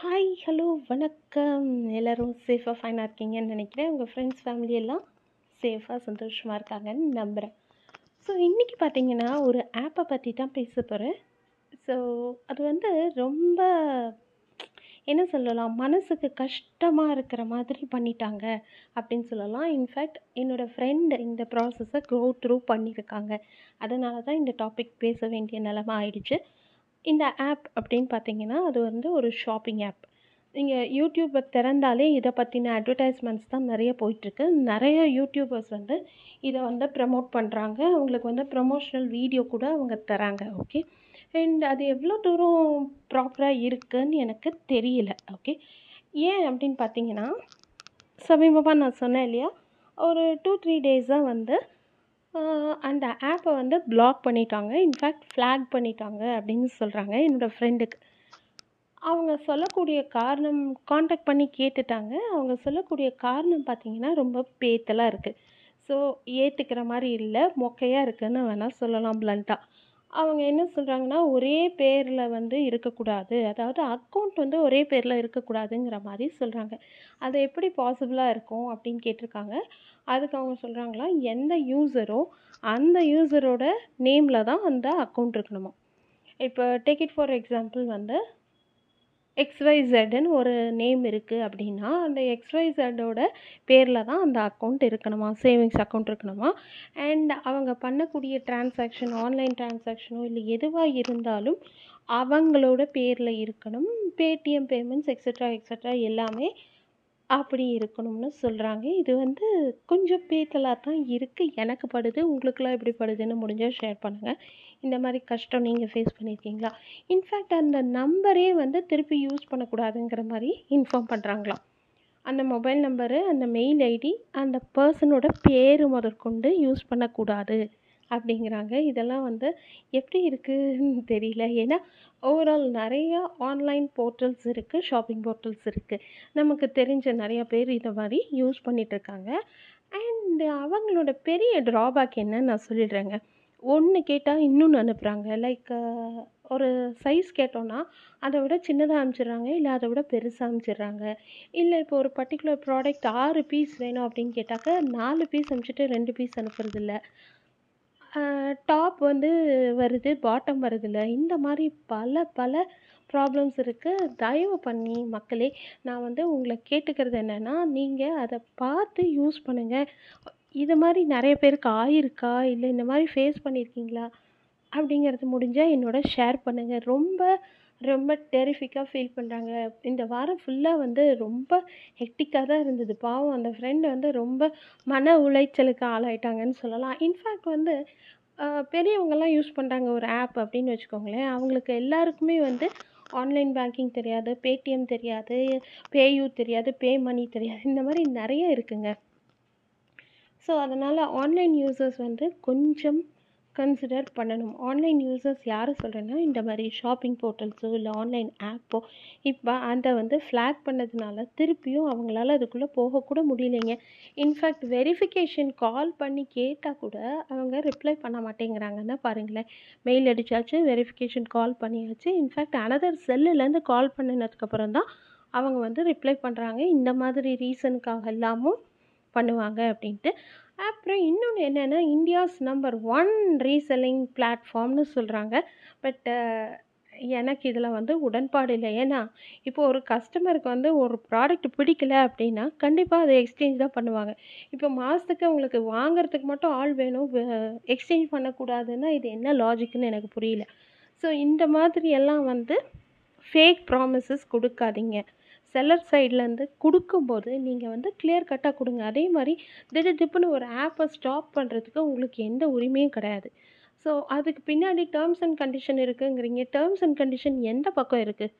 Hi, hello, வணக்கம். எல்லோரும் சேஃபாக ஃபைனாக இருக்கீங்கன்னு நினைக்கிறேன். உங்கள் ஃப்ரெண்ட்ஸ் ஃபேமிலியெல்லாம் சேஃபாக சந்தோஷமாக இருக்காங்கன்னு நம்புகிறேன். ஸோ இன்றைக்கி பார்த்திங்கன்னா ஒரு ஆப்பை பற்றி தான் பேச போகிறேன். ஸோ அது வந்து ரொம்ப என்ன சொல்லலாம், மனசுக்கு கஷ்டமாக இருக்கிற மாதிரி பண்ணிட்டாங்க அப்படின்னு சொல்லலாம். இன்ஃபேக்ட் என்னோடய ஃப்ரெண்டு இந்த ப்ராசஸை க்ரோ த்ரூ பண்ணியிருக்காங்க. அதனால தான் இந்த டாபிக் பேச வேண்டிய நிலமை ஆயிடுச்சு. இந்த ஆப் அப்படின்னு பார்த்தீங்கன்னா அது வந்து ஒரு ஷாப்பிங் ஆப். நீங்கள் யூடியூப்பை திறந்தாலே இதை பற்றின அட்வர்டைஸ்மெண்ட்ஸ் தான் நிறைய போயிட்டுருக்கு. நிறைய யூடியூபர்ஸ் வந்து இதை வந்து ப்ரமோட் பண்ணுறாங்க. அவங்களுக்கு வந்து ப்ரமோஷனல் வீடியோ கூட அவங்க தராங்க. ஓகே, அண்ட் அது எவ்வளோ தூரம் ப்ராப்பராக இருக்குதுன்னு எனக்கு தெரியல. ஓகே, ஏன் அப்படின்னு பார்த்தீங்கன்னா, சமீபமாக நான் சொன்னேன் இல்லையா, ஒரு 2-3 டேஸாக வந்து அந்த ஆப்பை வந்து பிளாக் பண்ணிட்டாங்க. இன்ஃபேக்ட் ஃப்ளாக் பண்ணிட்டாங்க அப்படின்னு சொல்கிறாங்க என்னோடய ஃப்ரெண்டுக்கு. அவங்க சொல்லக்கூடிய காரணம், காண்டாக்ட் பண்ணி கேட்டுட்டாங்க. அவங்க சொல்லக்கூடிய காரணம் பார்த்திங்கன்னா ரொம்ப பேத்தலாக இருக்குது. ஸோ ஏற்றுக்கிற மாதிரி இல்லை, மொக்கையாக இருக்குதுன்னு வேணால் சொல்லலாம் பிளண்ட்டாக. அவங்க என்ன சொல்கிறாங்கன்னா, ஒரே பேரில் வந்து இருக்கக்கூடாது, அதாவது அக்கௌண்ட் வந்து ஒரே பேரில் இருக்கக்கூடாதுங்கிற மாதிரி சொல்கிறாங்க. அது எப்படி பாசிபிளாக இருக்கும் அப்படின்னு கேட்டிருக்காங்க. அதுக்கு அவங்க சொல்கிறாங்களா, எந்த யூஸரோ அந்த யூஸரோட நேமில் தான் அந்த அக்கௌண்ட் இருக்கணுமா. இப்போ டேக் இட் ஃபார் எக்ஸாம்பிள், வந்து XYZன்னு ஒரு நேம் இருக்குது அப்படின்னா அந்த XYZோட பேரில் தான் அந்த அக்கௌண்ட் இருக்கணுமா, சேவிங்ஸ் அக்கௌண்ட் இருக்கணுமா. அண்ட் அவங்க பண்ணக்கூடிய டிரான்சாக்ஷன், ஆன்லைன் டிரான்சாக்ஷனோ இல்லை எதுவாக இருந்தாலும் அவங்களோட பேரில் இருக்கணும். பேடிஎம் பேமெண்ட்ஸ் எக்ஸட்ரா எக்ஸட்ரா எல்லாமே அப்படி இருக்கணும்னு சொல்கிறாங்க. இது வந்து கொஞ்சம் பேத்தலாக தான் இருக்குது. எனக்கு படுது, உங்களுக்கெல்லாம் எப்படி படுதுன்னு முடிஞ்சால் ஷேர் பண்ணுங்கள். இந்த மாதிரி கஷ்டம் நீங்கள் ஃபேஸ் பண்ணியிருக்கீங்களா? இன்ஃபேக்ட் அந்த நம்பரே வந்து திருப்பி யூஸ் பண்ணக்கூடாதுங்கிற மாதிரி இன்ஃபார்ம் பண்ணுறாங்களாம். அந்த மொபைல் நம்பரு, அந்த மெயில் ஐடி, அந்த பர்சனோட பேர் முதற்கொண்டு யூஸ் பண்ணக்கூடாது அப்படிங்கிறாங்க. இதெல்லாம் வந்து எப்படி இருக்குதுன்னு தெரியல. ஏன்னா ஓவரால் நிறையா ஆன்லைன் போர்ட்டல்ஸ் இருக்குது, ஷாப்பிங் போர்ட்டல்ஸ் இருக்குது. நமக்கு தெரிஞ்ச நிறையா பேர் இதை மாதிரி யூஸ் பண்ணிகிட்ருக்காங்க. அண்ட் அவங்களோட பெரிய ட்ராபேக் என்னன்னு நான் சொல்லிடுறேங்க. ஒன்று கேட்டால் இன்னொன்று அனுப்புகிறாங்க. லைக் ஒரு சைஸ் கேட்டோன்னா அதை விட சின்னதாக அனுப்பிச்சிடுறாங்க, இல்லை அதை விட பெருசாக அனுப்பிச்சிடுறாங்க. இல்லை இப்போ ஒரு பர்டிகுலர் ப்ராடக்ட் 6 பீஸ் வேணும் அப்படின்னு கேட்டாக்க 4 பீஸ் அனுப்பிச்சிட்டு 2 பீஸ் அனுப்புறதில்ல. டாப் வந்து வருது, பாட்டம் வருதில்ல. இந்த மாதிரி பல பல ப்ராப்ளம்ஸ் இருக்குது. தயவு பண்ணி மக்களே, நான் வந்து உங்களை கேட்டுக்கிறது என்னென்னா, நீங்கள் அதை பார்த்து யூஸ் பண்ணுங்கள். இது மாதிரி நிறைய பேருக்கு ஆயிருக்கா, இல்லை இந்த மாதிரி ஃபேஸ் பண்ணியிருக்கீங்களா அப்படிங்கிறது முடிஞ்சால் என்னோட ஷேர் பண்ணுங்கள். ரொம்ப ரொம்ப டெரிஃபிக்காக ஃபீல் பண்ணுறாங்க. இந்த வாரம் ஃபுல்லாக வந்து ரொம்ப ஹெக்டிக்காக தான் இருந்தது. பாவம் அந்த ஃப்ரெண்டு வந்து ரொம்ப மன உளைச்சலுக்கு ஆளாயிட்டாங்கன்னு சொல்லலாம். இன்ஃபேக்ட் வந்து பெரியவங்கெல்லாம் யூஸ் பண்ணுறாங்க ஒரு ஆப் அப்படின்னு வச்சுக்கோங்களேன். அவங்களுக்கு எல்லாருக்குமே வந்து ஆன்லைன் பேங்கிங் தெரியாது, பேடிஎம் தெரியாது, பேயூ தெரியாது, பே மணி தெரியாது, இந்த மாதிரி நிறைய இருக்குங்க. ஸோ அதனால் ஆன்லைன் யூசர்ஸ் வந்து கொஞ்சம் கன்சிடர் பண்ணணும். ஆன்லைன் யூசர்ஸ் யார் சொல்கிறேன்னா, இந்த மாதிரி ஷாப்பிங் போர்ட்டல்ஸோ இல்லை ஆன்லைன் ஆப்போ இப்போ அதை வந்து ஃப்ளாக் பண்ணதுனால திருப்பியும் அவங்களால அதுக்குள்ளே போகக்கூட முடியலைங்க. இன்ஃபேக்ட் வெரிஃபிகேஷன் கால் பண்ணி கேட்டால் கூட அவங்க ரிப்ளை பண்ண மாட்டேங்கிறாங்கன்னா பாருங்களேன். மெயில் அடித்தாச்சு, வெரிஃபிகேஷன் கால் பண்ணியாச்சு, இன்ஃபேக்ட் அனதர் செல்லுலேருந்து கால் பண்ணினதுக்கப்புறம் தான் அவங்க வந்து ரிப்ளை பண்ணுறாங்க. இந்த மாதிரி ரீசனுக்காக எல்லாமும் பண்ணுவாங்க அப்படின்ட்டு. அப்புறம் இன்னொன்று என்னென்னா, இந்தியாஸ் நம்பர் 1 ரீசெல்லிங் பிளாட்ஃபார்ம்னு சொல்கிறாங்க. பட் எனக்கு இதில் வந்து உடன்பாடு இல்லை. ஏன்னா இப்போது ஒரு கஸ்டமருக்கு வந்து ஒரு ப்ராடக்ட் பிடிக்கல அப்படின்னா கண்டிப்பாக அதை எக்ஸ்சேஞ்ச் தான் பண்ணுவாங்க. இப்போ மாதத்துக்கு உங்களுக்கு வாங்கிறதுக்கு மட்டும் ஆள் வேணும், எக்ஸ்சேஞ்ச் பண்ணக்கூடாதுன்னா இது என்ன லாஜிக்குன்னு எனக்கு புரியல. ஸோ இந்த மாதிரியெல்லாம் வந்து ஃபேக் ப்ராமிசஸ் கொடுக்காதீங்க. செல்லர் சைட்லேருந்து கொடுக்கும்போது நீங்கள் வந்து கிளியர் கட்டாக கொடுங்க. அதே மாதிரி திடீப்புன்னு ஒரு ஆப்பை ஸ்டாப் பண்ணுறதுக்கு உங்களுக்கு எந்த உரிமையும் கிடையாது. ஸோ அதுக்கு பின்னாடி டேர்ம்ஸ் அண்ட் கண்டிஷன் இருக்குங்கிறீங்க. டேர்ம்ஸ் அண்ட் கண்டிஷன் எந்த பக்கம் இருக்குது?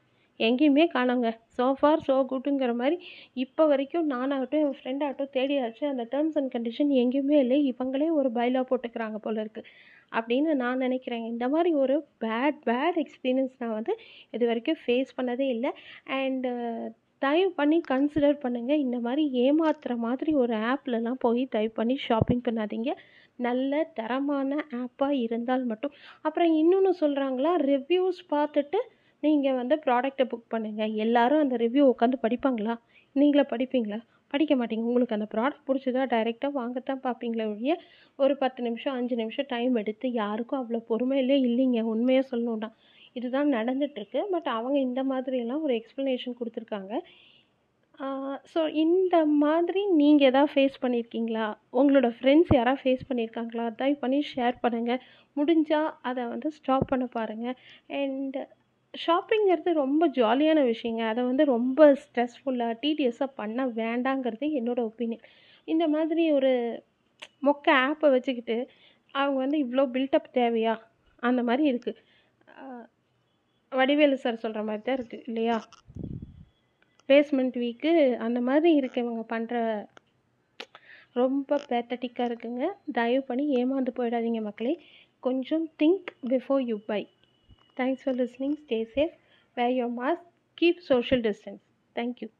எங்கேயுமே காணோங்க. ஸோ ஃபார் ஸோ குட்டுங்கிற மாதிரி இப்போ வரைக்கும் நானாகட்டும் என் ஃப்ரெண்டாகட்டும் தேடியாச்சு, அந்த டேர்ம்ஸ் அண்ட் கண்டிஷன் எங்கேயுமே இல்லை. இவங்களே ஒரு பைலா போட்டுக்கிறாங்க போல இருக்குது அப்படின்னு நான் நினைக்கிறேன். இந்த மாதிரி ஒரு பேட் எக்ஸ்பீரியன்ஸ் நான் வந்து இது வரைக்கும் ஃபேஸ் பண்ணதே இல்லை. அண்டு தயவு பண்ணி கன்சிடர் பண்ணுங்கள். இந்த மாதிரி ஏமாத்துற மாதிரி ஒரு ஆப்லலாம் போய் தயவு பண்ணி ஷாப்பிங் பண்ணாதீங்க. நல்ல தரமான ஆப்பாக இருந்தால் மட்டும். அப்புறம் இன்னொன்று சொல்கிறாங்களா, ரிவ்யூஸ் பார்த்துட்டு நீங்கள் வந்து ப்ராடக்ட்டை புக் பண்ணுங்கள். எல்லோரும் அந்த ரிவ்யூ உட்காந்து படிப்பாங்களா? நீங்களே படிப்பீங்களா? படிக்க மாட்டீங்க. உங்களுக்கு அந்த ப்ராடக்ட் பிடிச்சதா டைரெக்டாக வாங்கத்தான் பார்ப்பீங்களே ஒழிய ஒரு 10 நிமிஷம் 5 நிமிஷம் டைம் எடுத்து யாருக்கும் அவ்வளோ பொறுமையிலே இல்லைங்க. உண்மையாக சொல்லணுன்னா இதுதான் நடந்துகிட்ருக்கு. பட் அவங்க இந்த மாதிரியெல்லாம் ஒரு எக்ஸ்ப்ளனேஷன் கொடுத்துருக்காங்க. ஸோ இந்த மாதிரி நீங்கள் எதாவது ஃபேஸ் பண்ணியிருக்கீங்களா? உங்களோட ஃப்ரெண்ட்ஸ் யாராவது ஃபேஸ் பண்ணியிருக்காங்களா? தயவு பண்ணி ஷேர் பண்ணுங்கள். முடிஞ்சால் அதை வந்து ஸ்டாப் பண்ண பாருங்கள். அண்டு ஷாப்பிங்கிறது ரொம்ப ஜாலியான விஷயங்க. அதை வந்து ரொம்ப ஸ்ட்ரெஸ்ஃபுல்லாக டிடிஎஸ்ஸாக பண்ண வேண்டாங்கிறது என்னோடய ஒப்பீனியன். இந்த மாதிரி ஒரு மொக்க ஆப்பை வச்சுக்கிட்டு அவங்க வந்து இவ்வளோ பில்டப் தேவையா? அந்த மாதிரி இருக்குது. வடிவேலு சார் சொல்கிற மாதிரி தான் இருக்குது இல்லையா, பிளேஸ்மெண்ட் வீக்கு அந்த மாதிரி இருக்குது இவங்க பண்ணுற. ரொம்ப பேத்தட்டிக்காக இருக்குங்க. தயவு பண்ணி ஏமாந்து போயிடாதீங்க மக்களே. கொஞ்சம் think before you buy. Thanks for listening. Stay safe. Wear your mask. Keep social distance. Thank you.